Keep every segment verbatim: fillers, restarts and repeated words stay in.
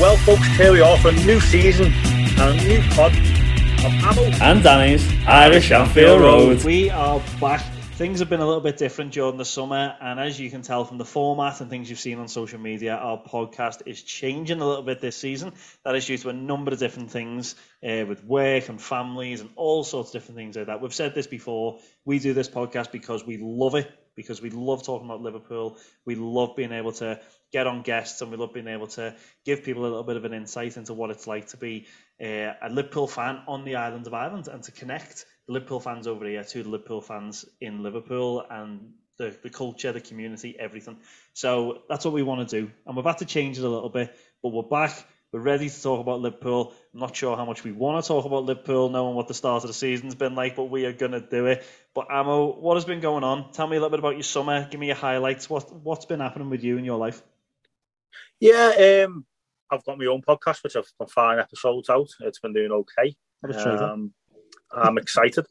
Well, folks, here we are for a new season and a new pod of Amo and Danny's Irish Anfield Road. We are back. Things have been a little bit different during the summer, and as you can tell from the format and things you've seen on social media, our podcast is changing a little bit this season. That is due to a number of different things uh, with work and families and all sorts of different things like that. We've said this before. We do this podcast because we love it, because we love talking about Liverpool. We love being able to get on guests, and we love being able to give people a little bit of an insight into what it's like to be uh, a Liverpool fan on the island of Ireland, and to connect the Liverpool fans over here to the Liverpool fans in Liverpool, and the, the culture, the community, everything. So that's what we want to do, and we've had to change it a little bit, but we're back. We're ready to talk about Liverpool. I'm not sure how much we want to talk about Liverpool, knowing what the start of the season's been like, but we are going to do it. But Amo, what has been going on? Tell me a little bit about your summer. Give me your highlights. What, what's been happening with you in your life? Yeah, um, I've got my own podcast, which I've got five episodes out. It's been doing okay. What a traitor. Um, I'm excited.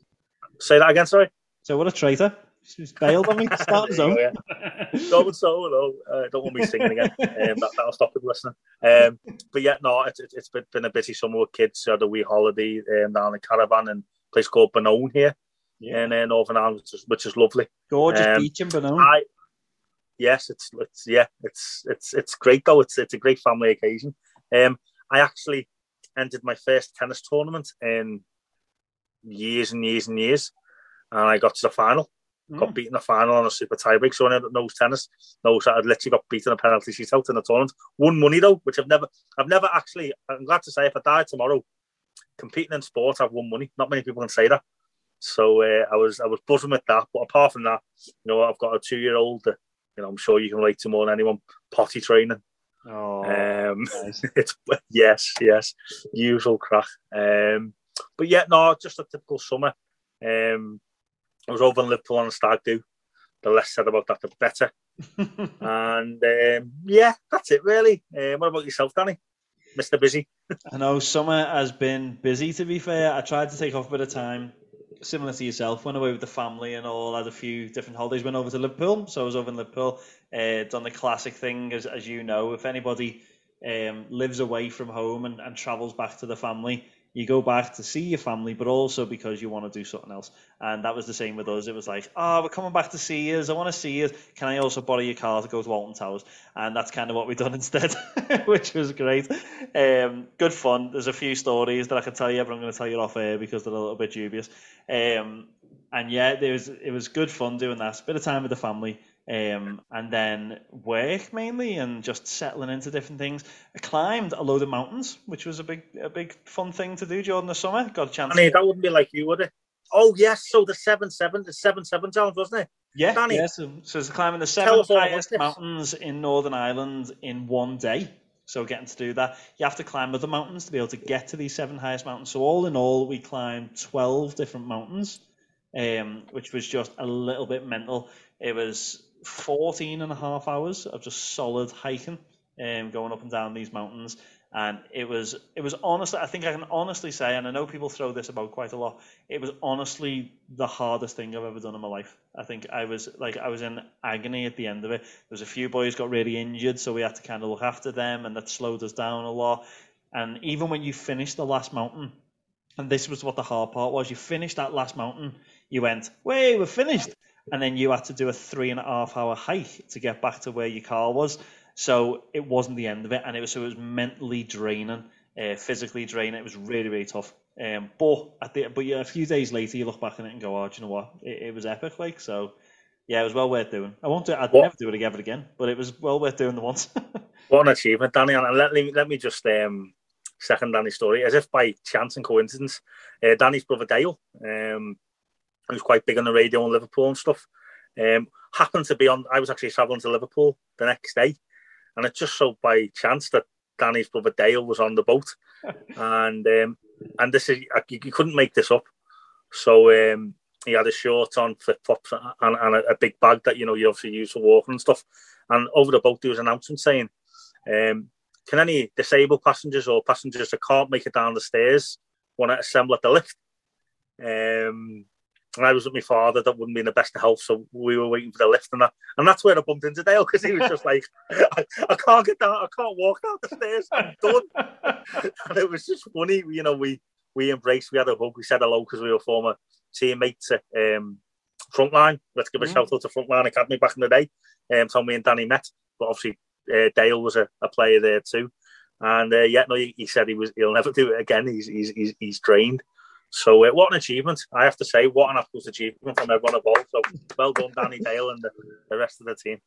Say that again, sorry. So what a traitor. She's bailed on me to start his own. Don't solo. I don't want me singing again. Um, that, that'll stop people listening. Um, but yeah, no, it's, it's been, been a busy summer with kids. I had a wee holiday um, down in Caravan in a place called Benone here yeah. in uh, Northern Ireland, which is, which is lovely. Gorgeous um, beach in Benone. I, Yes, it's it's yeah, it's it's it's great though. It's it's a great family occasion. Um, I actually entered my first tennis tournament in years and years and years, and I got to the final. Mm. Got beaten the final on a super tiebreak, so I ended up nose tennis. Nose, I literally got beaten a penalty shootout in the tournament. Won money though, which I've never, I've never actually. I'm glad to say, if I die tomorrow, competing in sport, I've won money. Not many people can say that. So uh, I was I was buzzing with that. But apart from that, you know, I've got a two year old. Uh, You know, I'm sure you can relate to more than anyone. Potty training. Oh, um, nice. It's yes, yes, usual crack. Um, but yeah, no, just a typical summer. Um, I was over in Liverpool on a stag do. The less said about that, the better. and um, yeah, that's it really. Um, what about yourself, Danny? Mister Busy. I know summer has been busy. To be fair, I tried to take off a bit of time. Similar to yourself, went away with the family and all, had a few different holidays, went over to Liverpool. So I was over in Liverpool, uh, done the classic thing, as as you know, if anybody um, lives away from home and, and travels back to the family, you go back to see your family, but also because you want to do something else. And that was the same with us. It was like, oh, we're coming back to see you. I want to see you. Can I also borrow your car to go to Alton Towers? And that's kind of what we've done instead, which was great. Um, good fun. There's a few stories that I could tell you, but I'm going to tell you off air because they're a little bit dubious. Um, and yeah, there was, it was good fun doing that. Bit of time with the family. Um, and then work mainly, and just settling into different things. I climbed a load of mountains, which was a big, a big fun thing to do during the summer. Got a chance. Danny, to... that wouldn't be like you, would it? Oh yes, so the seven seven, the seven seven challenge, wasn't it? Yeah, Danny. Yes. So it's climbing the seven highest mountains in Northern Ireland in one day. So getting to do that, you have to climb other mountains to be able to get to these seven highest mountains. So all in all, we climbed twelve different mountains, um, which was just a little bit mental. It was fourteen and a half hours of just solid hiking, um, going up and down these mountains. And it was, it was honestly, I think I can honestly say, and I know people throw this about quite a lot, it was honestly the hardest thing I've ever done in my life. I think I was like, I was in agony at the end of it. There was a few boys got really injured, so we had to kind of look after them, and that slowed us down a lot. And even when you finish the last mountain, and this was what the hard part was, you finished that last mountain, you went, "Way, we're finished." And then you had to do a three and a half hour hike to get back to where your car was. So it wasn't the end of it, and it was so it was mentally draining, uh, physically draining. It was really, really tough. Um, but at the, but yeah, a few days later, you look back on it and go, "Oh, do you know what? It, it was epic!" Like so, yeah, it was well worth doing. I won't do it. I'd what? never do it ever again, but it was well worth doing the once. What an achievement, Danny! And let me let me just um, second Danny's story, as if by chance and coincidence. Uh, Danny's brother Dale, um, who's quite big on the radio in Liverpool and stuff, um, happened to be on. I was actually travelling to Liverpool the next day. And it's just so by chance that Danny's brother Dale was on the boat, and um, and this is you, you couldn't make this up. So um, he had a shirt on, flip flops, and, and a, a big bag that you know you obviously use for walking and stuff. And over the boat, there was an announcement saying, um, "Can any disabled passengers or passengers that can't make it down the stairs want to assemble at the lift?" Um, And I was with my father, that wouldn't be in the best of health, so we were waiting for the lift and that. And that's where I bumped into Dale, because he was just like, I, I can't get down, I can't walk down the stairs, I'm done. And it was just funny, you know, we we embraced, we had a hug, we said hello, because we were former teammates at um, Frontline. Let's give a mm. shout out to Frontline Academy back in the day. Um, so me and Danny met, but obviously uh, Dale was a, a player there too. And uh, yeah, no, he, he said he was, he'll never do it again, he's, he's, he's, he's drained. So uh, what an achievement, I have to say. What an absolute achievement from everyone involved. So well done, Danny, Dale and the, the rest of the team.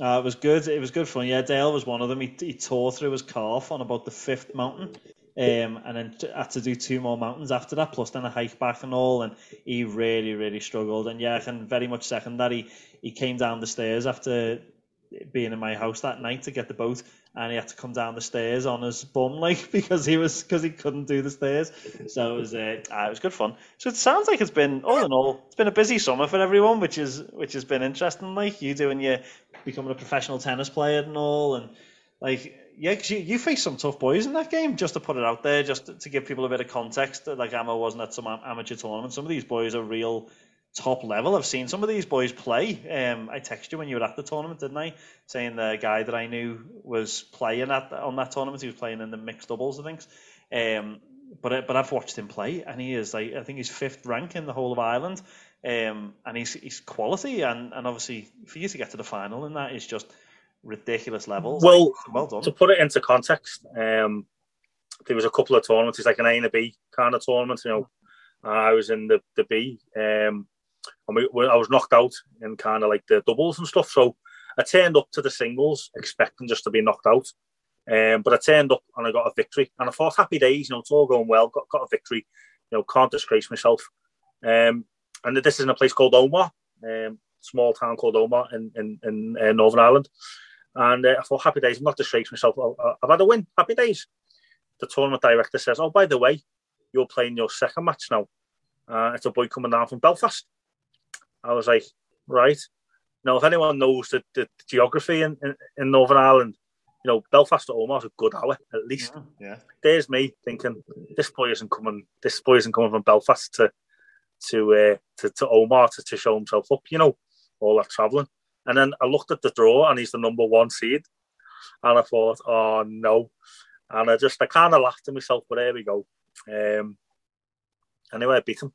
Uh, it was good. It was good fun. Yeah, Dale was one of them. He, he tore through his calf on about the fifth mountain um, and then t- had to do two more mountains after that, plus then a hike back and all. And he really, really struggled. And yeah, I can very much second that. He, he came down the stairs after being in my house that night to get the boat, and he had to come down the stairs on his bum, like, because he was because he couldn't do the stairs. So it was uh, ah, it was good fun. So it sounds like it's been all in all, it's been a busy summer for everyone, which is which has been interesting. Like you doing your becoming a professional tennis player and all, and like yeah, cause you you faced some tough boys in that game. Just to put it out there, just to, to give people a bit of context, that like Amo wasn't at some amateur tournament. Some of these boys are real. Top level. I've seen some of these boys play. Um, I texted you when you were at the tournament, didn't I? Saying the guy that I knew was playing at on that tournament. He was playing in the mixed doubles, I think. Um, but but I've watched him play, and he is like I think he's fifth rank in the whole of Ireland. Um, and he's he's quality, and, and obviously for you to get to the final in that is just ridiculous level. Well, like, well done. To put it into context, um, there was a couple of tournaments. It's like an A and a B kind of tournament. You know, I was in the the B. Um, And we, we, I was knocked out in kind of like the doubles and stuff. So I turned up to the singles expecting just to be knocked out. Um, but I turned up and I got a victory. And I thought, happy days, you know, it's all going well. Got got a victory. You know, can't disgrace myself. Um, and this is in a place called Omagh, um, small town called Omagh in, in, in uh, Northern Ireland. And uh, I thought, happy days, I'm not disgracing myself. I, I've had a win. Happy days. The tournament director says, oh, by the way, you're playing your second match now. Uh, it's a boy coming down from Belfast. I was like, right. Now, if anyone knows the, the, the geography in, in, in Northern Ireland, you know, Belfast to Omagh is a good hour, at least. Yeah, yeah. There's me thinking, this boy isn't coming This boy isn't coming from Belfast to to uh, to, to Omagh to, to show himself up, you know, all that travelling. And then I looked at the draw, and he's the number one seed. And I thought, oh, no. And I just, I kind of laughed to myself, but there we go. Um, anyway, I beat him.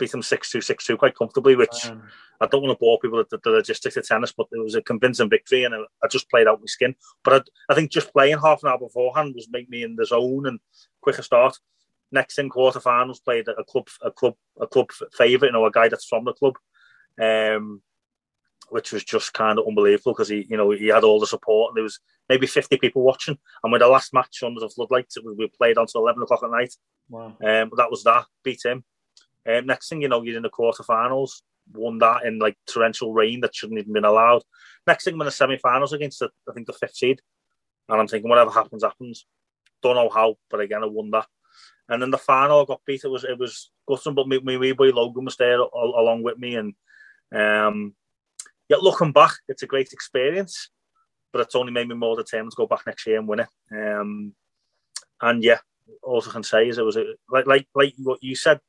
Beat him six two, six two quite comfortably, which um, I don't want to bore people with the, the logistics of tennis, but it was a convincing victory, and I, I just played out my skin. But I, I think just playing half an hour beforehand was make me in the zone and quicker start. Next in quarterfinals, played a club, a club, a club favourite, you know, a guy that's from the club, um, which was just kind of unbelievable because he, you know, he had all the support, and there was maybe fifty people watching. And with the last match under the floodlights, it was, we played until eleven o'clock at night. Wow. Um, but that was that. Beat him. Um, next thing you know, you're in the quarterfinals, won that in like torrential rain that shouldn't even been allowed. Next thing, we're in the semi-finals against, the, I think, the fifth seed. And I'm thinking, whatever happens, happens. Don't know how, but again, I won that. And then the final, I got beat. It was it was gutting, but my wee boy Logan was there along with me. And um, yeah, looking back, it's a great experience, but it's only made me more determined to go back next year and win it. Um, and yeah, all I can say is it was a, like like like what you said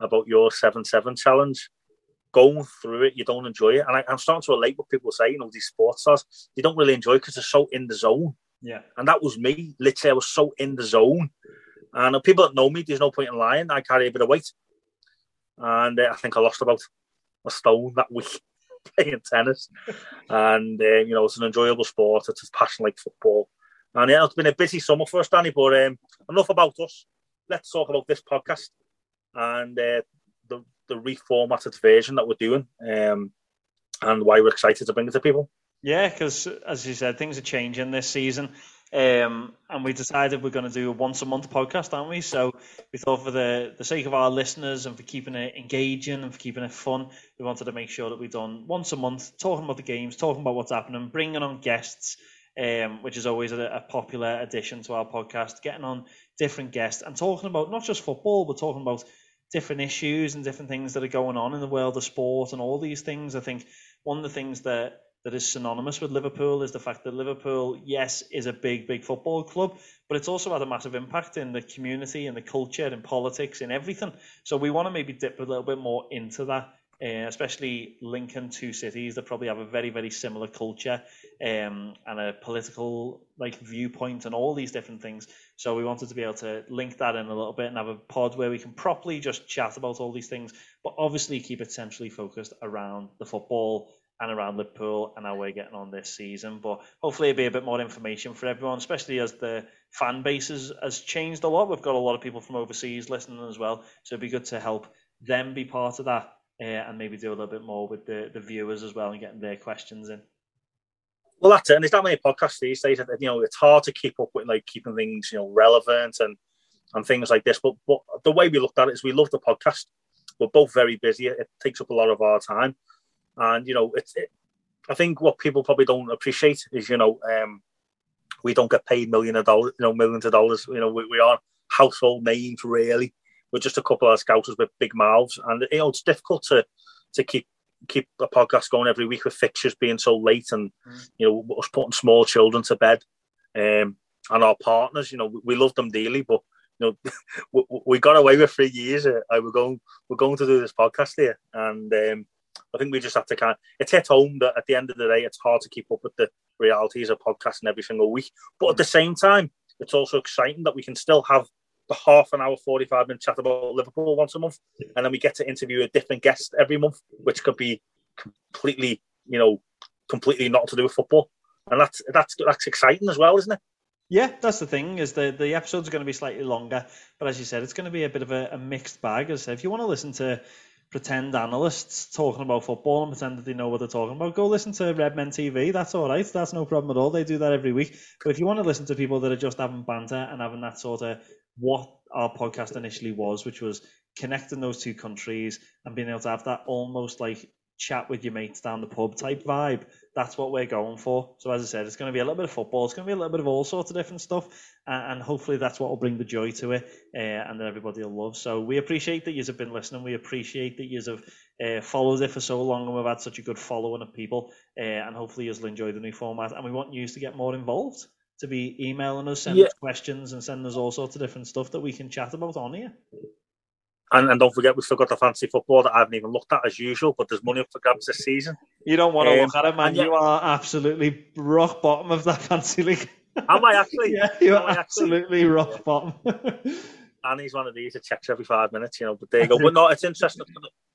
about your seven seven challenge. Going through it, you don't enjoy it. And I, I'm starting to relate what people say, you know, these sports stars, you don't really enjoy it because they're so in the zone. Yeah. And that was me. Literally, I was so in the zone. And people that know me, there's no point in lying. I carry a bit of weight. And uh, I think I lost about a stone that week playing tennis. And, uh, you know, it's an enjoyable sport. It's a passion like football. And yeah, it's been a busy summer for us, Danny. But um, enough about us. Let's talk about this podcast. And uh, the the reformatted version that we're doing, um, and why we're excited to bring it to people. Yeah, because as you said, things are changing this season, um, and we decided we're going to do a once a month podcast, aren't we? So we thought, for the, the sake of our listeners and for keeping it engaging and for keeping it fun, we wanted to make sure that we've done once a month, talking about the games, talking about what's happening, bringing on guests, um, which is always a, a popular addition to our podcast, getting on different guests and talking about not just football, but talking about different issues and different things that are going on in the world of sport and all these things. I think one of the things that, that is synonymous with Liverpool is the fact that Liverpool, yes, is a big, big football club, but it's also had a massive impact in the community and the culture and politics and everything. So we want to maybe dip a little bit more into that, uh, especially linking two cities that probably have a very, very similar culture, um, and a political like viewpoint and all these different things. So we wanted to be able to link that in a little bit and have a pod where we can properly just chat about all these things, but obviously keep it centrally focused around the football and around Liverpool and how we're getting on this season. But hopefully it'll be a bit more information for everyone, especially as the fan base has, has changed a lot. We've got a lot of people from overseas listening as well. So it'd be good to help them be part of that, uh, and maybe do a little bit more with the, the viewers as well and getting their questions in. Well, that's it. And there's that many podcasts these days that, you know, it's hard to keep up with, like, keeping things, you know, relevant and, and things like this. But, but the way we looked at it is we love the podcast. We're both very busy. It takes up a lot of our time. And, you know, it's, it, I think what people probably don't appreciate is, you know, um, we don't get paid millions of dollars, you know, millions of dollars. You know, we, we are household names, really. We're just a couple of scousers with big mouths. And, you know, it's difficult to, to keep keep a podcast going every week with fixtures being so late and, mm. you know, us putting small children to bed, um, and our partners, you know, we, we love them dearly, but, you know, we, we got away with three years. Uh, we're going we're going to do this podcast here. And um, I think we just have to kind of, it's hit home that at the end of the day, it's hard to keep up with the realities of podcasting every single week. But mm. at the same time, it's also exciting that we can still have the half an hour, forty-five minute chat about Liverpool once a month, and then we get to interview a different guest every month, which could be completely, you know, completely not to do with football. And that's that's that's exciting as well, isn't it? Yeah, that's the thing, is the, the episodes are going to be slightly longer, but as you said, it's going to be a bit of a, a mixed bag. As I said, if you want to listen to pretend analysts talking about football and pretend that they know what they're talking about, go listen to Red Men T V. That's all right. That's no problem at all. They do that every week. But if you want to listen to people that are just having banter and having that sort of what our podcast initially was, which was connecting those two countries and being able to have that almost like chat with your mates down the pub type vibe, that's what we're going for. So as I said, it's going to be a little bit of football, it's going to be a little bit of all sorts of different stuff, and hopefully that's what will bring the joy to it, uh, and that everybody will love. So we appreciate that you've been listening, we appreciate that you've uh, followed it for so long, and we've had such a good following of people, uh, and hopefully you'll enjoy the new format, and we want you to get more involved, to be emailing us, send yeah. us questions and send us all sorts of different stuff that we can chat about on here. And, and don't forget, we've still got the fantasy football that I haven't even looked at as usual, but there's money up for grabs this season. You don't want to um, look at it, man. You yeah. are absolutely rock bottom of that fantasy league. Am I actually? Yeah, you are absolutely rock yeah. bottom. And he's one of these that checks every five minutes, you know, but there you go. But no, it's interesting.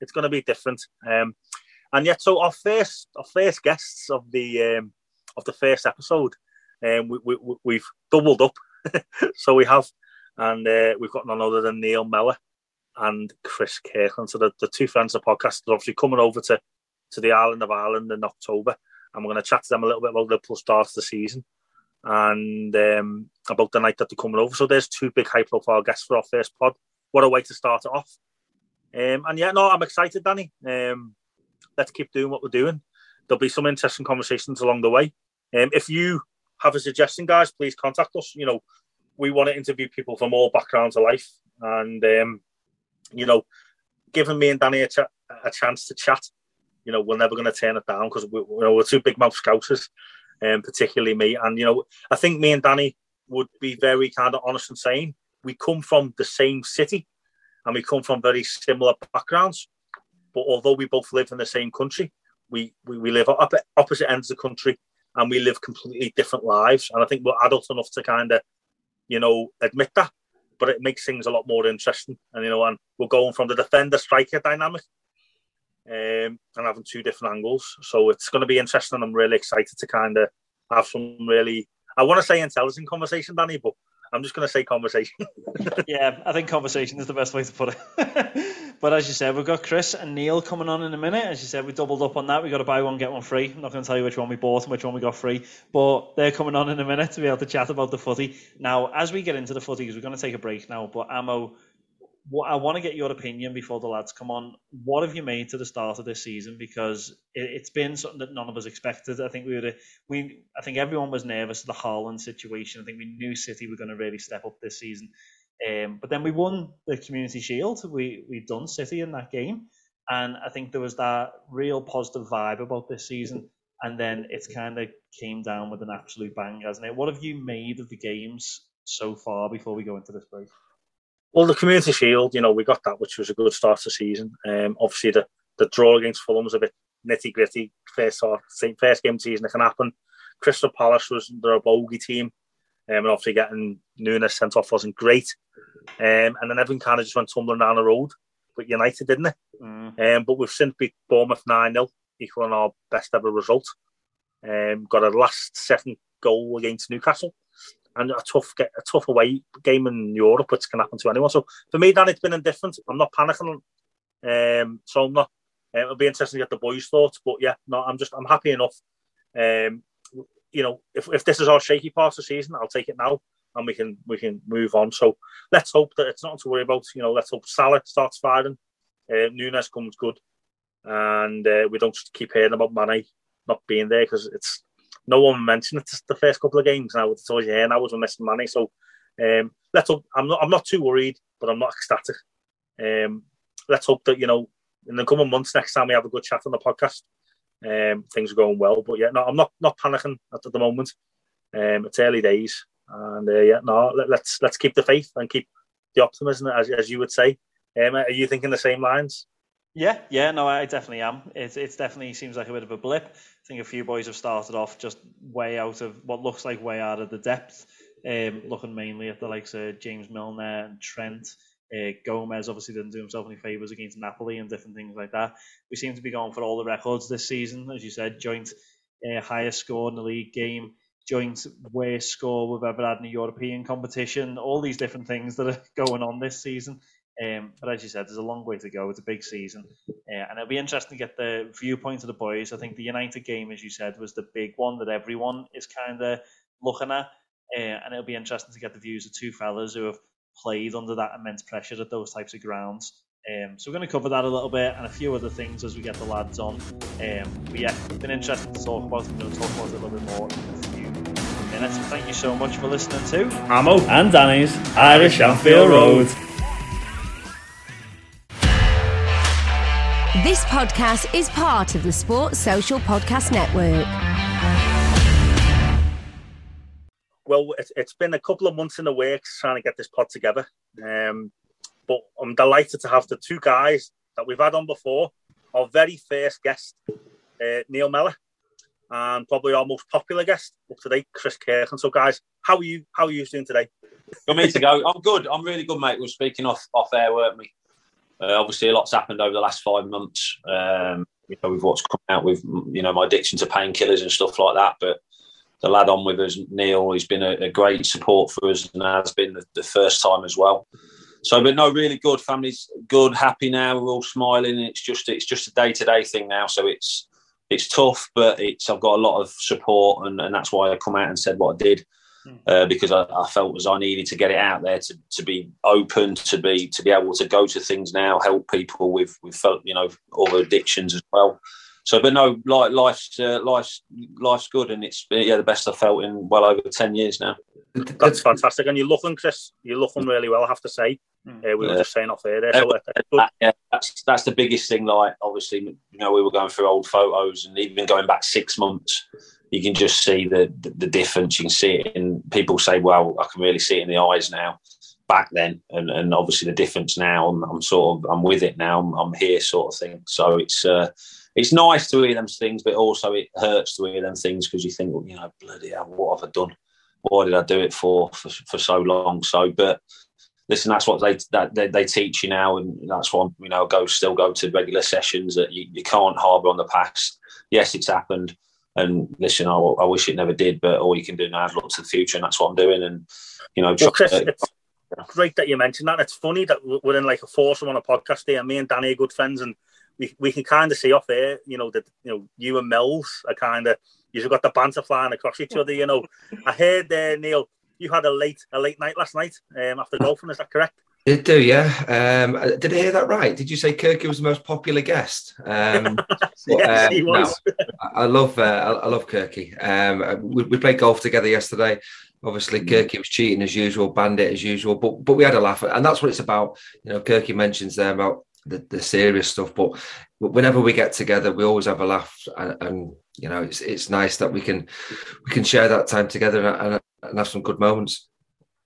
It's going to be different. Um, and yet, so our first our first guests of the um, of the first episode, Um, we, we, we've doubled up, so we have, and uh, we've got none other than Neil Mellor and Chris Kirkland. So the, the two friends of the podcast are obviously coming over to, to the island of Ireland in October, and we're going to chat to them a little bit about Liverpool starts the season and um, about the night that they're coming over. So there's two big high-profile guests for our first pod. What a way to start it off. Um, and yeah, no, I'm excited, Danny. Um, let's keep doing what we're doing. There'll be some interesting conversations along the way. Um, if you have a suggestion, guys, please contact us. You know, we want to interview people from all backgrounds of life, and um, you know, giving me and Danny a, ch- a chance to chat, you know, we're never going to turn it down, because we, you know, we're two big mouth scousers, um, particularly me. And you know, I think me and Danny would be very kind of honest and saying we come from the same city and we come from very similar backgrounds. But although we both live in the same country, we we, we live at opposite ends of the country, and we live completely different lives. And I think we're adult enough to kind of, you know, admit that. But it makes things a lot more interesting. And, you know, and we're going from the defender-striker dynamic um, and having two different angles. So it's going to be interesting. I'm really excited to kind of have some really, I want to say intelligent conversation, Danny, but I'm just going to say conversation. Yeah, I think conversation is the best way to put it. But as you said, we've got Chris and Neil coming on in a minute. As you said, we doubled up on that. We got to buy one, get one free. I'm not going to tell you which one we bought and which one we got free. But they're coming on in a minute to be able to chat about the footy. Now, as we get into the footy, because we're going to take a break now, but Amo, I want to get your opinion before the lads come on. What have you made to the start of this season? Because it's been something that none of us expected. I think we were, we, I think everyone was nervous of the Haaland situation. I think we knew City were going to really step up this season. Um, but then we won the Community Shield. We we done City in that game, and I think there was that real positive vibe about this season. And then it's kind of came down with an absolute bang, hasn't it? What have you made of the games so far before we go into this break? Well, the Community Shield, you know, we got that, which was a good start to the season. Um, obviously, the, the draw against Fulham was a bit nitty-gritty. First start, first game of the season, it can happen. Crystal Palace, was they're a bogey team. Um, and obviously getting Nunes sent off wasn't great. Um, and then everything kind of just went tumbling down the road with United, didn't it? Mm. Um, but we've since beat Bournemouth nine nil, equaling our best ever result. Um, got a last second goal against Newcastle. And a tough get, a tough away game in Europe, which can happen to anyone. So for me, Dan, it's been indifferent. I'm not panicking. Um, so I'm not. Uh, it'll be interesting to get the boys' thoughts. But yeah, no, I'm just I'm happy enough. Um, you know, if if this is our shaky part of the season, I'll take it now, and we can we can move on. So let's hope that it's nothing to worry about. You know, let's hope Salah starts firing, uh, Nunes comes good, and uh, we don't keep hearing about Mane not being there, because it's. No one mentioned it the first couple of games. Now it's always here, and I was missing Manny. So um, let's hope. I'm not. I'm not too worried, but I'm not ecstatic. Um, let's hope that, you know, in the coming months, next time we have a good chat on the podcast, um, things are going well. But yeah, no, I'm not not panicking at the moment. Um, it's early days, and uh, yeah, no, let, let's let's keep the faith and keep the optimism, as as you would say. Um, are you thinking the same lines? Yeah, yeah, no, I definitely am. It it's definitely seems like a bit of a blip. I think a few boys have started off just way out of what looks like way out of the depth, um, looking mainly at the likes of James Milner and Trent. Uh, Gomez obviously didn't do himself any favours against Napoli and different things like that. We seem to be going for all the records this season, as you said, joint uh, highest score in the league game, joint worst score we've ever had in a European competition, all these different things that are going on this season. Um, but as you said, there's a long way to go. It's a big season, uh, and it'll be interesting to get the viewpoint of the boys. I think the United game, as you said, was the big one that everyone is kind of looking at, uh, and it'll be interesting to get the views of two fellas who have played under that immense pressure at those types of grounds. Um, so we're going to cover that a little bit and a few other things as we get the lads on. Um, but yeah, it's been interesting to talk about. We're going to talk about it a little bit more in a few minutes. Thank you so much for listening to Amo and Danny's Irish Anfield Road. This podcast is part of the Sport Social Podcast Network. Well, it's, it's been a couple of months in the works trying to get this pod together. Um, but I'm delighted to have the two guys that we've had on before. Our very first guest, uh, Neil Mellor, and probably our most popular guest up to date, Chris Kirkland. So, guys, how are you? How are you doing today? Got me to go. I'm good. I'm really good, mate. We're speaking off, off air, weren't we? Uh, obviously, a lot's happened over the last five months. Um, you know, with what's come out with, you know, my addiction to painkillers and stuff like that. But the lad on with us, Neil, he's been a, a great support for us, and has been the, the first time as well. So, but no, really good. Family's good, happy now. We're all smiling. It's just, it's just a day to day thing now. So it's, it's tough, but it's. I've got a lot of support, and, and that's why I come out and said what I did. Uh, because I, I felt as I needed to get it out there to, to be open, to be to be able to go to things now, help people with, with you know, other addictions as well. So, but no, like life's uh, life's life's good, and it's yeah the best I've felt in well over ten years now. That's fantastic, and you're looking, Chris. You're looking really well, I have to say. Uh, we yeah. were just saying off air there. So that, yeah, that's that's the biggest thing. Like, obviously, you know, we were going through old photos, and even going back six months, you can just see the the, the difference. You can see it, and people say, "Well, I can really see it in the eyes now." Back then, and, and obviously the difference now. I'm, I'm sort of I'm with it now. I'm, I'm here, sort of thing. So it's. Uh, It's nice to hear them things, but also it hurts to hear them things because you think, well, you know, bloody hell, what have I done? Why did I do it for for, for so long? So, but listen, that's what they that they, they teach you now, and that's why, you know, go still go to regular sessions that you, you can't harbour on the past. Yes, it's happened, and listen, I, I wish it never did, but all you can do now is look to the future, and that's what I'm doing. And you know, well, Chris, to, it's you know. Great that you mentioned that. It's funny that we're in like a foursome on a podcast here. Me and Danny are good friends, and. We we can kind of see off there, you know, that, you know, you and Mills are kind of, you've got the banter flying across each other, you know. I heard there, uh, Neil, you had a late a late night last night um, after golfing, is that correct? Did do, yeah. Um, did I hear that right? Did you say Kirky was the most popular guest? Um, yes, um, he was. No, I love uh, I love Kirky. Um, we, we played golf together yesterday. Obviously, Kirky was cheating as usual, bandit as usual, but but we had a laugh, and that's what it's about. You know, Kirky mentions there about The, the serious stuff, but whenever we get together, we always have a laugh, and, and you know, it's it's nice that we can we can share that time together and, and, and have some good moments.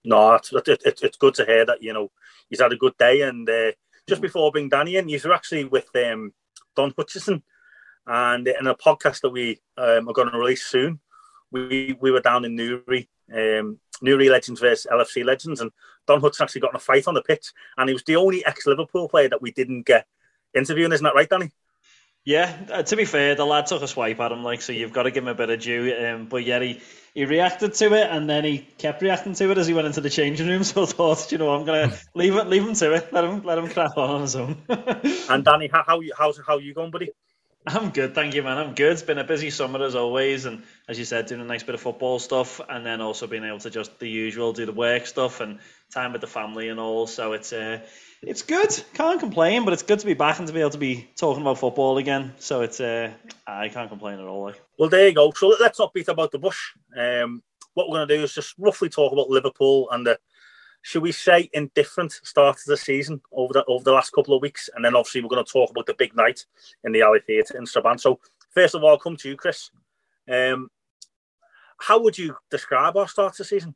No, it's, it, it's good to hear that, you know, he's had a good day. And uh, just before I bring Danny in, you were actually with um, Don Hutchison, and in a podcast that we um, are going to release soon, we we were down in Newry. Um, Newry Legends versus L F C Legends, and Don Hutchison actually got in a fight on the pitch, and he was the only ex-Liverpool player that we didn't get interviewing, isn't that right, Danny? Yeah, uh, to be fair, the lad took a swipe at him, like, so you've got to give him a bit of due, um, but yeah, he, he reacted to it, and then he kept reacting to it as he went into the changing room, so I thought, you know, I'm going to leave it, leave him to it, let him let him crack on on his own. And Danny, how, how, how's, how you going, buddy? I'm good, thank you, man. I'm good. It's been a busy summer as always, and as you said, doing a nice bit of football stuff, and then also being able to just the usual, do the work stuff, and time with the family and all. So it's uh, it's good. Can't complain, but it's good to be back and to be able to be talking about football again. So it's uh, I can't complain at all. Well, there you go. So let's not beat about the bush. Um, what we're going to do is just roughly talk about Liverpool and the, should we say, indifferent start of the season over the, over the last couple of weeks. And then obviously we're going to talk about the big night in the Alley Theatre in Strabane. So first of all, I'll come to you, Chris. Um, how would you describe our start of the season?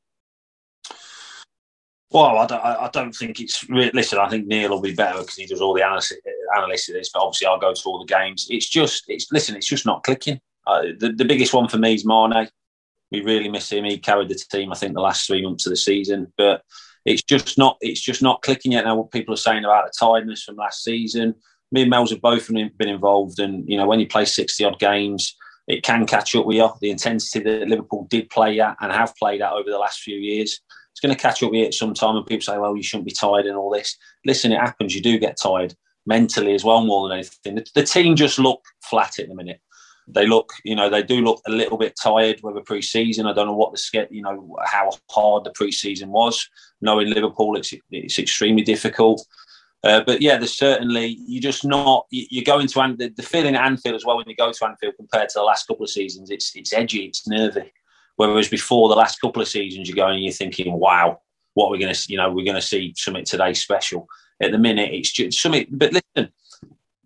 Well, I don't, I don't think it's... Really, listen, I think Neil will be better because he does all the analysis, but obviously I'll go to all the games. It's just... it's Listen, it's just not clicking. Uh, the, the biggest one for me is Mane. We really miss him. He carried the team, I think, the last three months of the season. But... It's just not. It's just not clicking yet. Now, what people are saying about the tiredness from last season, me and Mel's have both been involved, and you know, when you play sixty odd games, it can catch up with you. The intensity that Liverpool did play at and have played at over the last few years, it's going to catch up with you at some time. And people say, "Well, you shouldn't be tired and all this." Listen, it happens. You do get tired mentally as well, more than anything. The, the team just look flat at the minute. They look, you know, they do look a little bit tired with the pre-season. I don't know what the, you know, how hard the pre-season was. Knowing Liverpool, it's it's extremely difficult. Uh, but yeah, there's certainly, you're just not, you're going to, An- the, the feeling at Anfield as well when you go to Anfield compared to the last couple of seasons, it's it's edgy, it's nervy. Whereas before the last couple of seasons, you're going and you're thinking, wow, what are we going to, you know, we're going to see something today special. At the minute, it's just something, but listen,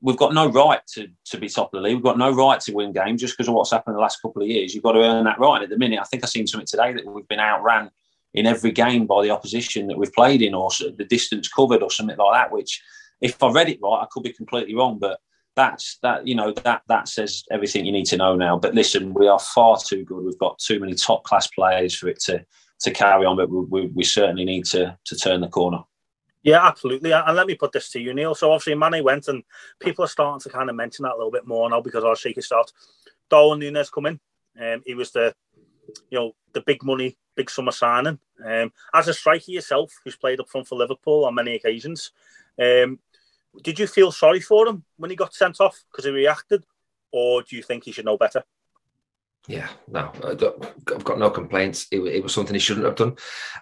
we've got no right to, to be top of the league. We've got no right to win games just because of what's happened in the last couple of years. You've got to earn that right. And at the minute, I think I've seen something today that we've been outran in every game by the opposition that we've played in, or the distance covered or something like that, which if I read it right, I could be completely wrong. But that's that, you know, that that says everything you need to know now. But listen, we are far too good. We've got too many top class players for it to, to carry on, but we, we, we certainly need to to turn the corner. Yeah, absolutely. And let me put this to you, Neil. So obviously Mane went, and people are starting to kind of mention that a little bit more now because our shaky start. Darwin Núñez come in. Um, he was the, you know, the big money, big summer signing. Um, as a striker yourself, who's played up front for Liverpool on many occasions, um, did you feel sorry for him when he got sent off because he reacted, or do you think he should know better? Yeah, no, I've got no complaints. It, it was something he shouldn't have done,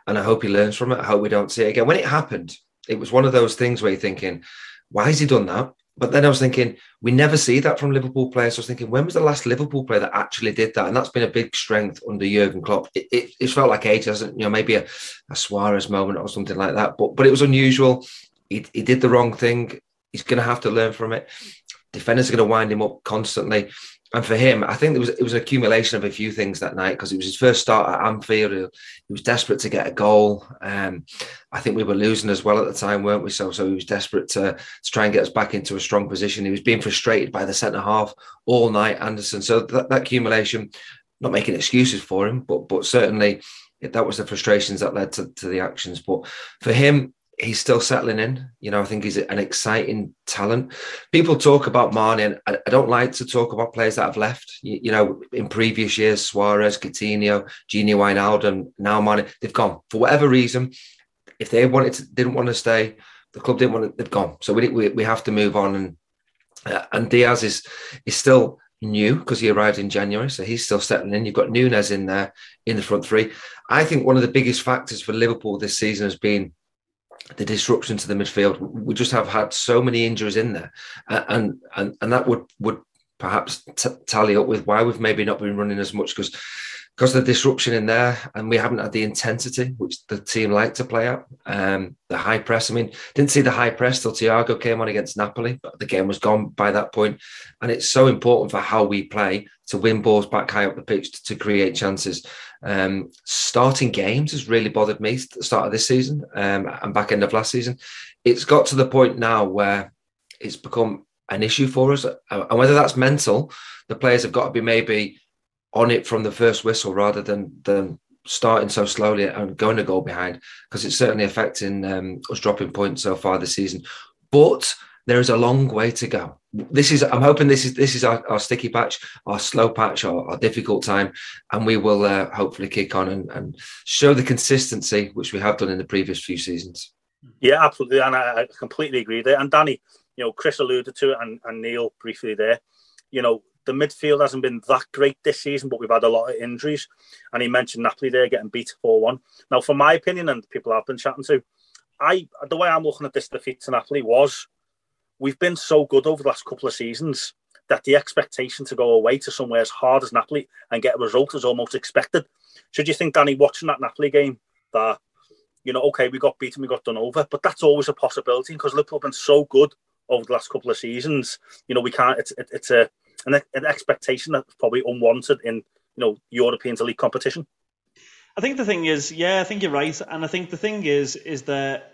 and I hope he learns from it. I hope we don't see it again. When it happened, it was one of those things where you're thinking, why has he done that? But then I was thinking, we never see that from Liverpool players. So I was thinking, when was the last Liverpool player that actually did that? And that's been a big strength under Jurgen Klopp. It, it, it felt like ages, you know, maybe a, a Suarez moment or something like that. But but it was unusual. He, he did the wrong thing. He's going to have to learn from it. Defenders are going to wind him up constantly. And for him, I think it was, it was an accumulation of a few things that night, because it was his first start at Anfield. He was desperate to get a goal. Um, I think we were losing as well at the time, weren't we? So, so he was desperate to, to try and get us back into a strong position. He was being frustrated by the centre-half all night, Anderson. So that, that accumulation, not making excuses for him, but but certainly that was the frustrations that led to, to the actions. But for him, he's still settling in. You know, I think he's an exciting talent. People talk about Mane, and I, I don't like to talk about players that have left. You, you know, in previous years, Suarez, Coutinho, Gini Wijnaldum, now Mane, they've gone. For whatever reason, if they wanted to, didn't want to stay, the club didn't want to, they've gone. So we we, we have to move on. And uh, and Diaz is is still new, because he arrived in January, so he's still settling in. You've got Nunes in there in the front three. I think one of the biggest factors for Liverpool this season has been the disruption to the midfield. We just have had so many injuries in there, and and and that would would perhaps t- tally up with why we've maybe not been running as much, because because of the disruption in there, and we haven't had the intensity which the team like to play at. Um, the high press, I mean, didn't see the high press till Thiago came on against Napoli, but the game was gone by that point. And it's so important for how we play to win balls back high up the pitch, to, to create chances. Um, starting games has really bothered me at the start of this season um, and back end of last season. It's got to the point now where it's become an issue for us. And whether that's mental, the players have got to be maybe on it from the first whistle, rather than than starting so slowly and going a goal behind, because it's certainly affecting um, us dropping points so far this season. But there is a long way to go. This is, I'm hoping this is this is our, our sticky patch, our slow patch, our, our difficult time, and we will uh, hopefully kick on and, and show the consistency which we have done in the previous few seasons. Yeah, absolutely, and I, I completely agree there. And Danny, you know, Chris alluded to it, and, and Neil briefly there. You know, the midfield hasn't been that great this season, but we've had a lot of injuries. And he mentioned Napoli there getting beat four one. Now, for my opinion, and people I've been chatting to, I the way I'm looking at this defeat to Napoli was, we've been so good over the last couple of seasons that the expectation to go away to somewhere as hard as Napoli and get a result is almost expected. So do you think, Danny, watching that Napoli game, that, you know, OK, we got beaten, we got done over, but that's always a possibility, because Liverpool have been so good over the last couple of seasons. You know, we can't, it's, it, it's a, An, an expectation that's probably unwanted in, you know, European elite competition. I think the thing is, yeah, I think you're right. And I think the thing is, is that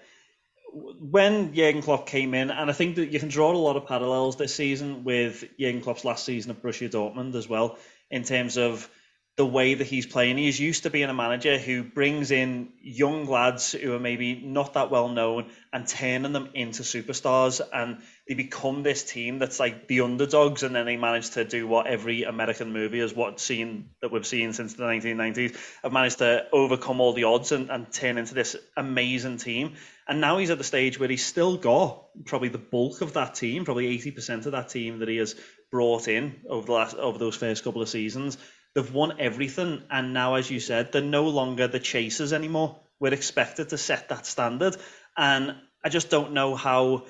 when Jurgen Klopp came in, and I think that you can draw a lot of parallels this season with Jurgen Klopp's last season at Borussia Dortmund as well, in terms of the way that he's playing. He's used to being a manager who brings in young lads who are maybe not that well known and turning them into superstars, and they become this team that's like the underdogs, and then they manage to do what every American movie is what seen that we've seen since the nineteen nineties, have managed to overcome all the odds and, and turn into this amazing team. And now he's at the stage where he's still got probably the bulk of that team, probably eighty percent of that team that he has brought in over the last over those first couple of seasons. They've won everything, and now, as you said, they're no longer the chasers anymore. We're expected to set that standard, and I just don't know how...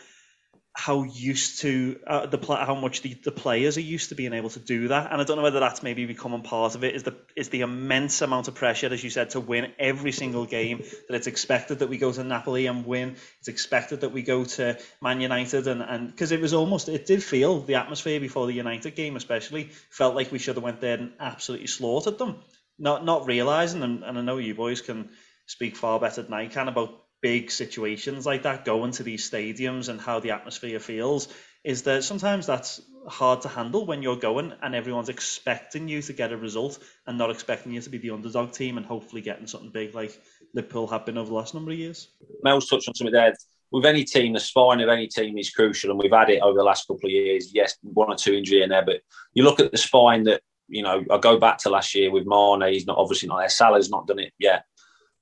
how used to uh, the pl- how much the, the players are used to being able to do that. And I don't know whether that's maybe becoming part of it, is the is the immense amount of pressure, as you said, to win every single game, that it's expected that we go to Napoli and win. It's expected that we go to Man United and and because it was almost, it did feel, the atmosphere before the United game especially felt like we should have went there and absolutely slaughtered them, not not realising, and, and I know you boys can speak far better than I can about big situations like that, going to these stadiums and how the atmosphere feels, is that sometimes that's hard to handle when you're going and everyone's expecting you to get a result and not expecting you to be the underdog team and hopefully getting something big like Liverpool have been over the last number of years. Mel's touched on something there. With any team, the spine of any team is crucial, and we've had it over the last couple of years. Yes, one or two injury in there, but you look at the spine that, you know, I go back to last year with Mane, he's not obviously not there. Salah's not done it yet,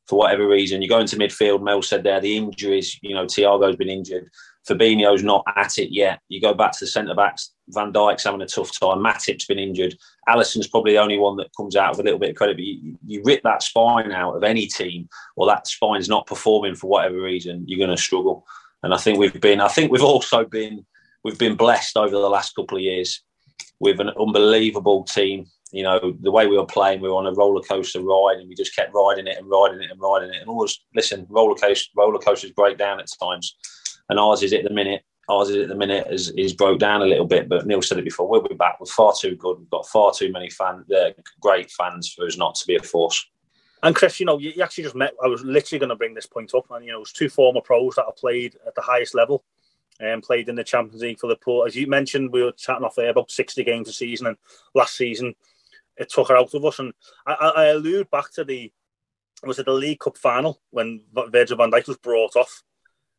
for whatever reason. You go into midfield, Mel said there, the injuries, you know, Thiago's been injured. Fabinho's not at it yet. You go back to the centre-backs, Van Dijk's having a tough time. Matip's been injured. Alisson's probably the only one that comes out with a little bit of credit. But you, you rip that spine out of any team, or that spine's not performing for whatever reason, you're going to struggle. And I think we've been, I think we've also been we've been blessed over the last couple of years with an unbelievable team. You know, the way we were playing, we were on a roller coaster ride, and we just kept riding it and riding it and riding it. And always, listen, roller coaster, roller coasters break down at times, and ours is at the minute. Ours is at the minute is, is broke down a little bit. But Neil said it before: we'll be back. We're far too good. We've got far too many fan, uh, great fans for us not to be a force. And Chris, you know, you actually just met. I was literally going to bring this point up, and you know, it's two former pros that have played at the highest level. Um, played in the Champions League for Liverpool. As you mentioned, we were chatting off there about sixty games a season, and last season it took her out of us. And I, I allude back to the was it the League Cup final when Virgil van Dijk was brought off,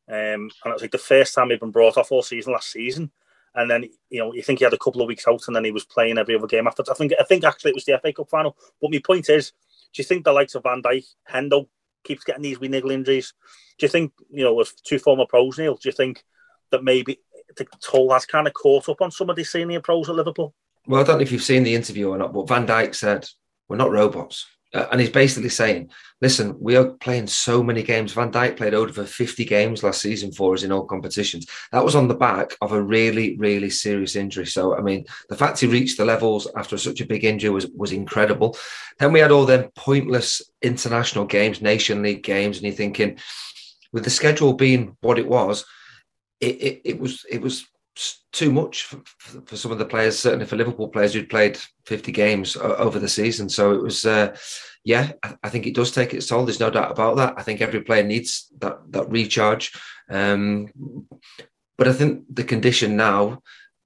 um, and it was like the first time he'd been brought off all season last season. And then you know you think he had a couple of weeks out, and then he was playing every other game after. I think I think actually it was the F A Cup final. But my point is, do you think the likes of Van Dijk, Hendo keeps getting these wee niggle injuries? Do you think you know as two former pros, Neil? Do you think that maybe the toll has kind of caught up on some of the senior pros at Liverpool? Well, I don't know if you've seen the interview or not, but Van Dijk said, we're not robots. Uh, and he's basically saying, listen, we are playing so many games. Van Dijk played over fifty games last season for us in all competitions. That was on the back of a really, really serious injury. So, I mean, the fact he reached the levels after such a big injury was, was incredible. Then we had all them pointless international games, Nation League games, and you're thinking, with the schedule being what it was, It, it, it was it was too much for, for some of the players, certainly for Liverpool players who'd played fifty games over the season. So it was, uh, yeah, I, I think it does take its toll. There's no doubt about that. I think every player needs that that recharge. Um, but I think the condition now,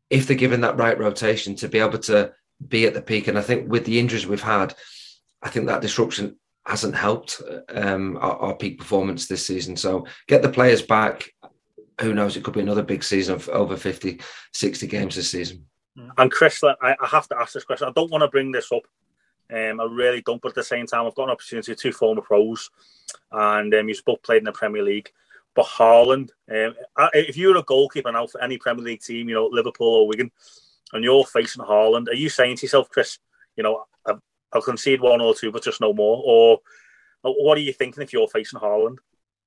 if they're given that right rotation to be able to be at the peak, and I think with the injuries we've had, I think that disruption hasn't helped um, our, our peak performance this season. So get the players back. Who knows, it could be another big season of over fifty, sixty games this season. And Chris, I have to ask this question. I don't want to bring this up. Um, I really don't. But at the same time, I've got an opportunity, two former pros, and um, you've both played in the Premier League. But Haaland, um, if you were a goalkeeper now for any Premier League team, you know, Liverpool or Wigan, and you're facing Haaland, are you saying to yourself, Chris, you know, I'll concede one or two, but just no more? Or what are you thinking if you're facing Haaland?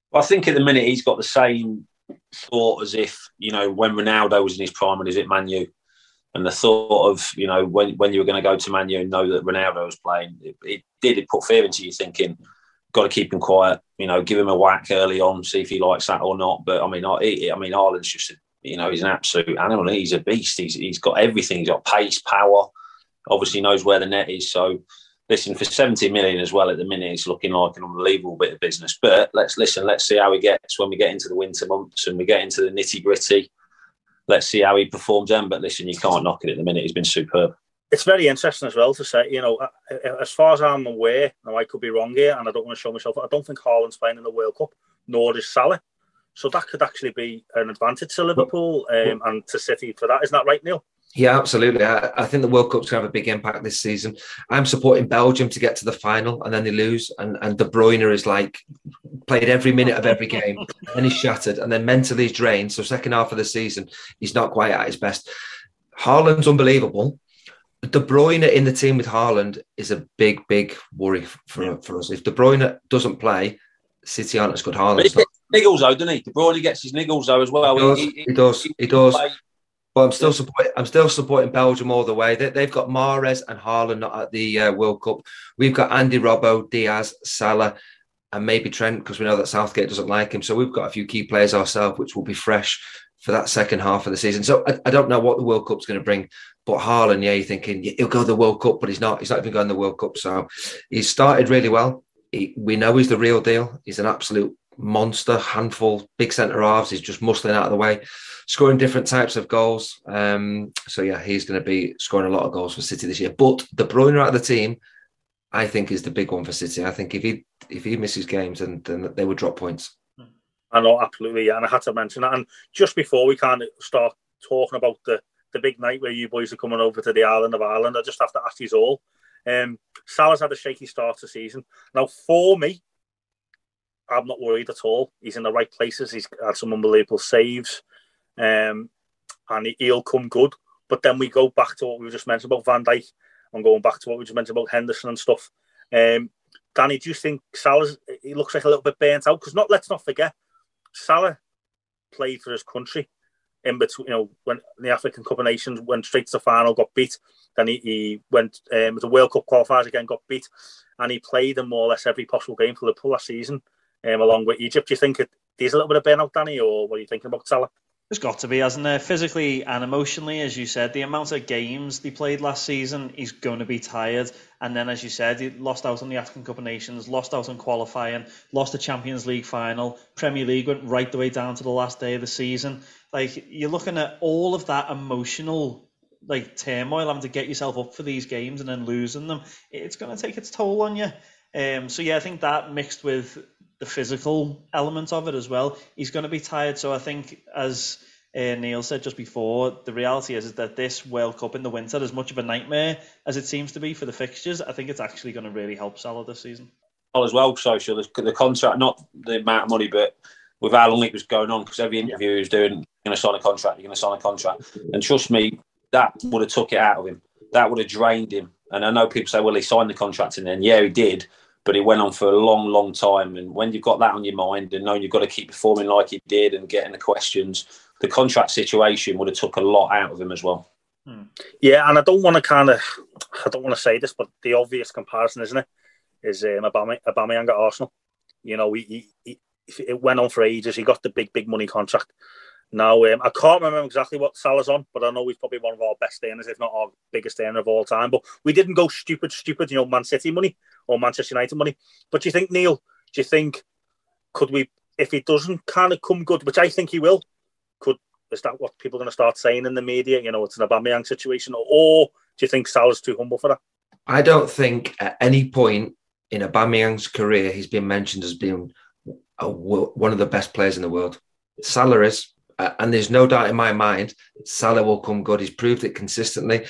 Well, I think at the minute he's got the same thought as if, you know, when Ronaldo was in his prime and is at Man U, and the thought of, you know, when, when you were going to go to Man U and know that Ronaldo was playing, it, it did, it put fear into you thinking, got to keep him quiet, you know, give him a whack early on, see if he likes that or not. But I mean, I, I mean, Haaland's just, you know, he's an absolute animal. He's a beast. He's He's got everything. He's got pace, power, obviously knows where the net is. So listen, for seventy million as well at the minute, it's looking like an unbelievable bit of business. But let's listen, let's see how he gets when we get into the winter months and we get into the nitty gritty. Let's see how he performs then. But listen, you can't knock it at the minute. He's been superb. It's very interesting as well to say, you know, as far as I'm aware, now I could be wrong here and I don't want to show myself, I don't think Haaland's playing in the World Cup, nor is Salah. So that could actually be an advantage to Liverpool um, and to City for that. Isn't that right, Neil? Yeah, absolutely. I, I think the World Cup's going to have a big impact this season. I'm supporting Belgium to get to the final and then they lose. And, and De Bruyne is like, played every minute of every game and he's shattered and then mentally he's drained. So second half of the season, he's not quite at his best. Haaland's unbelievable. De Bruyne in the team with Haaland is a big, big worry for, yeah. for us. If De Bruyne doesn't play, City aren't as good. Haaland's not. Niggles though, doesn't he? De Bruyne gets his niggles though as well. He does, he, he, he does. He does. Play. But I'm still supporting. I'm still supporting Belgium all the way. They, they've got Mahrez and Haaland not at the uh, World Cup. We've got Andy Robbo, Diaz, Salah, and maybe Trent because we know that Southgate doesn't like him. So we've got a few key players ourselves, which will be fresh for that second half of the season. So I, I don't know what the World Cup's going to bring. But Haaland, yeah, you're thinking he'll go to the World Cup, but he's not. He's not even going to the World Cup. So he started really well. He, we know he's the real deal. He's an absolute monster, handful, big centre halves. He's just muscling out of the way, scoring different types of goals. Um, so yeah, he's going to be scoring a lot of goals for City this year. But De Bruyne out of the team, I think, is the big one for City. I think if he if he misses games, then, then they would drop points. I know, absolutely, yeah. And I had to mention that. And just before we kind of start talking about the the big night where you boys are coming over to the island of Ireland, I just have to ask you all. Um, Salah's had a shaky start to the season. Now, for me, I'm not worried at all. He's in the right places. He's had some unbelievable saves. Um, and he'll come good. But then we go back to what we just mentioned about Van Dijk. I'm going back to what we just mentioned about Henderson and stuff. Um, Danny, do you think Salah's, he looks like a little bit burnt out? Because not, let's not forget, Salah played for his country. in between, you know, when the African Cup of Nations went straight to the final, got beat. Then he, he went um, to World Cup qualifiers again, got beat, and he played in more or less every possible game for Liverpool last season, um, along with Egypt. Do you think it, there's a little bit of burnout, Danny, or what are you thinking about Salah? There's got to be, hasn't there? Physically and emotionally, as you said, the amount of games they played last season, he's going to be tired. And then, as you said, he lost out on the African Cup of Nations, lost out on qualifying, lost the Champions League final, Premier League went right the way down to the last day of the season. Like, you're looking at all of that emotional, like, turmoil, having to get yourself up for these games and then losing them. It's going to take its toll on you. Um, so, yeah, I think that mixed with the physical element of it as well, he's going to be tired. So I think, as uh, Neil said just before, the reality is, is that this World Cup in the winter, as much of a nightmare as it seems to be for the fixtures, I think it's actually going to really help Salah this season. Oh, as well, social, the contract, not the amount of money, but with how long it was going on, because every interview yeah. he was doing, you're going to sign a contract, you're going to sign a contract. And trust me, that would have took it out of him. That would have drained him. And I know people say, well, he signed the contract, and then, yeah, he did. But it went on for a long, long time. And when you've got that on your mind and knowing you've got to keep performing like he did and getting the questions, the contract situation would have took a lot out of him as well. Hmm. Yeah, and I don't want to kind of, I don't want to say this, but the obvious comparison, isn't it, is um, Aubame- Aubameyang at Arsenal. You know, he, he, he, it went on for ages. He got the big, big money contract. Now, um, I can't remember exactly what Salah's on, but I know he's probably one of our best earners, if not our biggest earner of all time. But we didn't go stupid, stupid, you know, Man City money or Manchester United money. But do you think, Neil, do you think, could we, if he doesn't kind of come good, which I think he will, could, is that what people are going to start saying in the media? You know, it's an Aubameyang situation. Or, or do you think Salah's too humble for that? I don't think at any point in Aubameyang's career he's been mentioned as being a, one of the best players in the world. Salah is. Uh, and there's no doubt in my mind, Salah will come good. He's proved it consistently.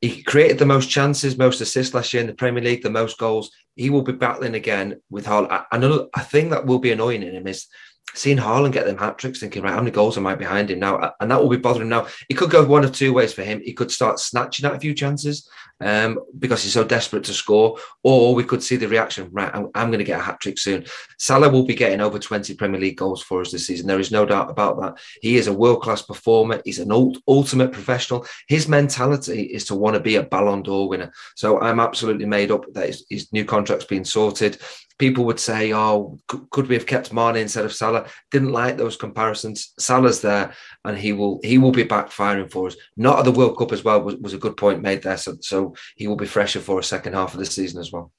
He created the most chances, most assists last year in the Premier League, the most goals. He will be battling again with Haaland. Another thing that will be annoying in him is seeing Haaland get them hat-tricks, thinking, right, how many goals am I behind him now? And that will be bothering him now. It could go one of two ways for him. He could start snatching out a few chances um, because he's so desperate to score, or we could see the reaction, right, I'm, I'm going to get a hat-trick soon. Salah will be getting over twenty Premier League goals for us this season. There is no doubt about that. He is a world-class performer. He's an ult- ultimate professional. His mentality is to want to be a Ballon d'Or winner. So I'm absolutely made up that his, his new contract's been sorted. People would say, oh, could we have kept Mane instead of Salah? Didn't like those comparisons. Salah's there, and he will he will be backfiring for us. Not at the World Cup as well was, was a good point made there. So, so he will be fresher for a second half of the season as well.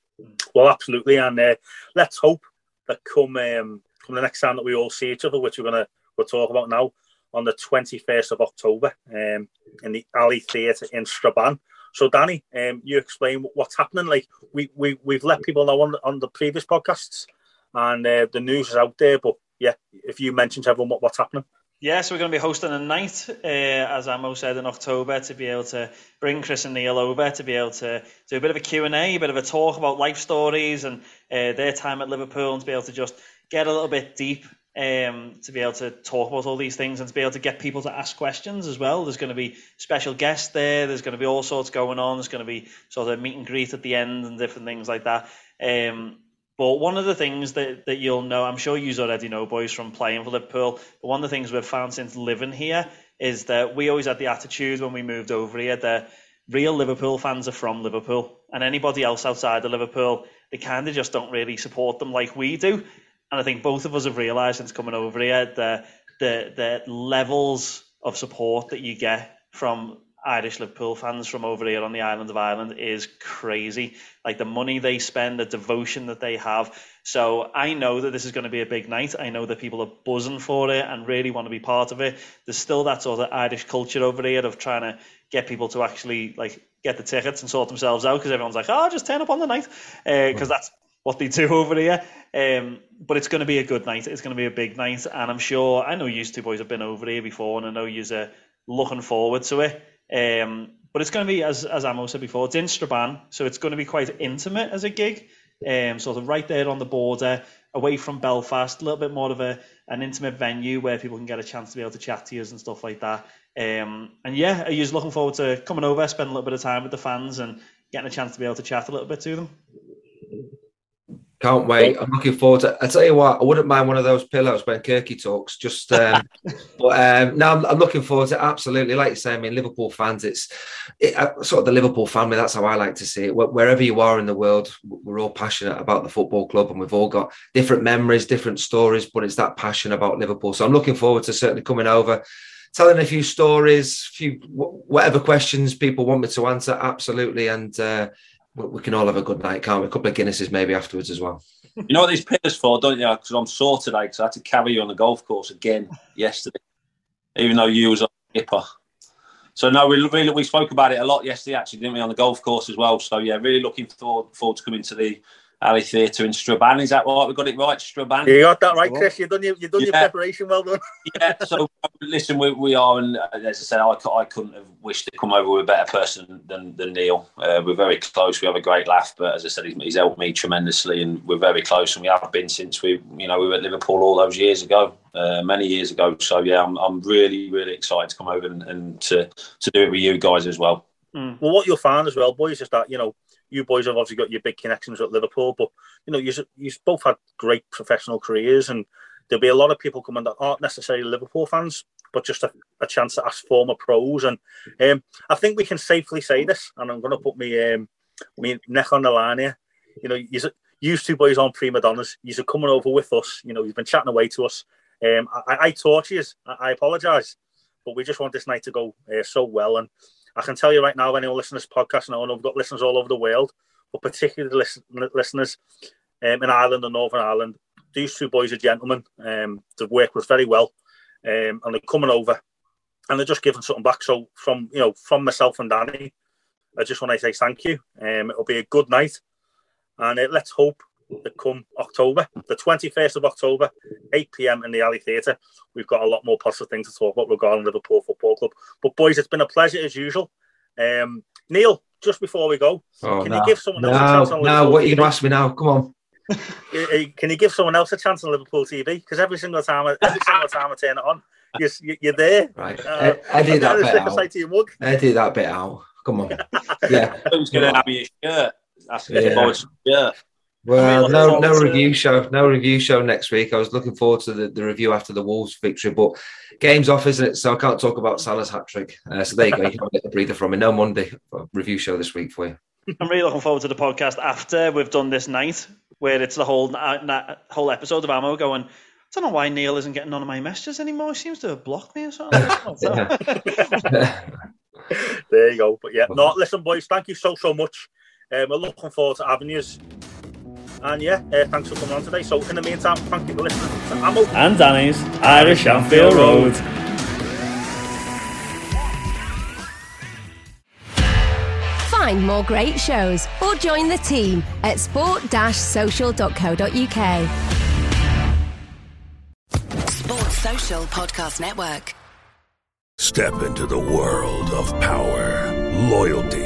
Well, absolutely. And uh, let's hope that come, um, come the next time that we all see each other, which we're going to we'll talk about now, on the twenty-first of October um, in the Alley Theatre in Strabane. So, Danny, um, you explain what's happening. Like we we we've let people know on on the previous podcasts, and uh, the news is out there. But yeah, if you mention to everyone what, what's happening. Yeah, so we're going to be hosting a night, uh, as Amo said, in October, to be able to bring Chris and Neil over, to be able to do a bit of a Q and A, a bit of a talk about life stories and uh, their time at Liverpool, and to be able to just get a little bit deep. Um, to be able to talk about all these things and to be able to get people to ask questions as well. There's going to be special guests there. There's going to be all sorts going on. There's going to be sort of meet and greet at the end and different things like that. Um, but one of the things that, that you'll know, I'm sure you already know, boys, from playing for Liverpool, but one of the things we've found since living here is that we always had the attitude when we moved over here that real Liverpool fans are from Liverpool, and anybody else outside of Liverpool, they kind of just don't really support them like we do. And I think both of us have realised since coming over here the, the the levels of support that you get from Irish Liverpool fans from over here on the island of Ireland is crazy. Like the money they spend, the devotion that they have. So I know that this is going to be a big night. I know that people are buzzing for it and really want to be part of it. There's still that sort of Irish culture over here of trying to get people to actually like get the tickets and sort themselves out because everyone's like, oh, just turn up on the night because uh, that's what they do over here. Um, but it's going to be a good night. It's going to be a big night. And I'm sure, I know you two boys have been over here before, and I know you're looking forward to it. Um, but it's going to be, as, as Amo said before, it's in Strabane. So it's going to be quite intimate as a gig. Um, sort of right there on the border, away from Belfast, a little bit more of a an intimate venue where people can get a chance to be able to chat to you and stuff like that. Um, and yeah, are you looking forward to coming over, spending a little bit of time with the fans and getting a chance to be able to chat a little bit to them? Can't wait. I'm looking forward to it. I tell you what, I wouldn't mind one of those pillows when Kirky talks. Just, um, but um, no, I'm, I'm looking forward to it. Absolutely. Like you say, I mean, Liverpool fans, it's it, uh, sort of the Liverpool family. That's how I like to see it. Wherever you are in the world, we're all passionate about the football club, and we've all got different memories, different stories, but it's that passion about Liverpool. So I'm looking forward to certainly coming over, telling a few stories, few whatever questions people want me to answer. Absolutely. And, uh, we can all have a good night, can't we? A couple of Guinnesses maybe afterwards as well. You know what these pillars for, don't you? Because I'm sore today, because I had to carry you on the golf course again yesterday, even though you was a skipper. So no, we really we spoke about it a lot yesterday, actually, didn't we, on the golf course as well? So yeah, really looking forward, forward to coming to the Alley Theatre in Strabane. Is that right? We got it right, Strabane. You got that right, Chris. You've done your, you've done yeah. your preparation. Well done. Yeah. So listen, we, we are, and as I said, I, I couldn't have wished to come over with a better person than than Neil. Uh, we're very close. We have a great laugh, but as I said, he's, he's helped me tremendously, and we're very close, and we have been since we, you know, we were at Liverpool all those years ago, uh, many years ago. So yeah, I'm I'm really really excited to come over and, and to to do it with you guys as well. Mm. Well, what you'll find as well, boys, is that you know. You boys have obviously got your big connections at Liverpool, but you know, you've you both had great professional careers, and there'll be a lot of people coming that aren't necessarily Liverpool fans, but just a, a chance to ask former pros. And um, I think we can safely say this, and I'm going to put me, um, me neck on the line here. You know, you two boys aren't prima donnas. You're coming over with us. You know, you've been chatting away to us. Um, I, I taught you. I, I apologise, but we just want this night to go uh, so well. And I can tell you right now, anyone listening to this podcast, and I know we've got listeners all over the world, but particularly listen, listeners um, in Ireland and Northern Ireland, these two boys are gentlemen. Um, they've worked with very well, um, and they're coming over, and they're just giving something back. So from you know, from myself and Danny, I just want to say thank you. Um, it'll be a good night, and uh, let's hope that come October, the twenty-first of October, eight p.m. in the Alley Theatre, we've got a lot more positive things to talk about regarding Liverpool Football Club. But boys, it's been a pleasure as usual. Um, Neil, just before we go, oh, can no. you give someone no, else a chance on no, Liverpool? No, what are you going to ask me now? Come on. Can you give someone else a chance on Liverpool T V? Because every single time, I, every single time I turn it on, you're, you're there. Right, uh, I, I did that bit out. I did that bit out. Come on. Yeah, who's going to have your shirt? That's yeah. boys. Yeah. Well, no, no review show, no review show next week. I was looking forward to the, the review after the Wolves victory, but game's off, isn't it? So I can't talk about Salah's hat trick. Uh, so there you go. You can get a breather from me. No Monday review show this week for you. I'm really looking forward to the podcast after we've done this night, where it's the whole uh, na- whole episode of Amo going, I don't know why Neil isn't getting none of my messages anymore. He seems to have blocked me or something. There you go. But yeah, no, listen, boys, thank you so so much. Um, we're looking forward to having you. And yeah, uh, thanks for coming on today. So in the meantime, thank you for listening to Amo and Danny's Irish Anfield Road. Find more great shows or join the team at sport dash social dot co dot uk. Sport Social Podcast Network. Step into the world of power, loyalty,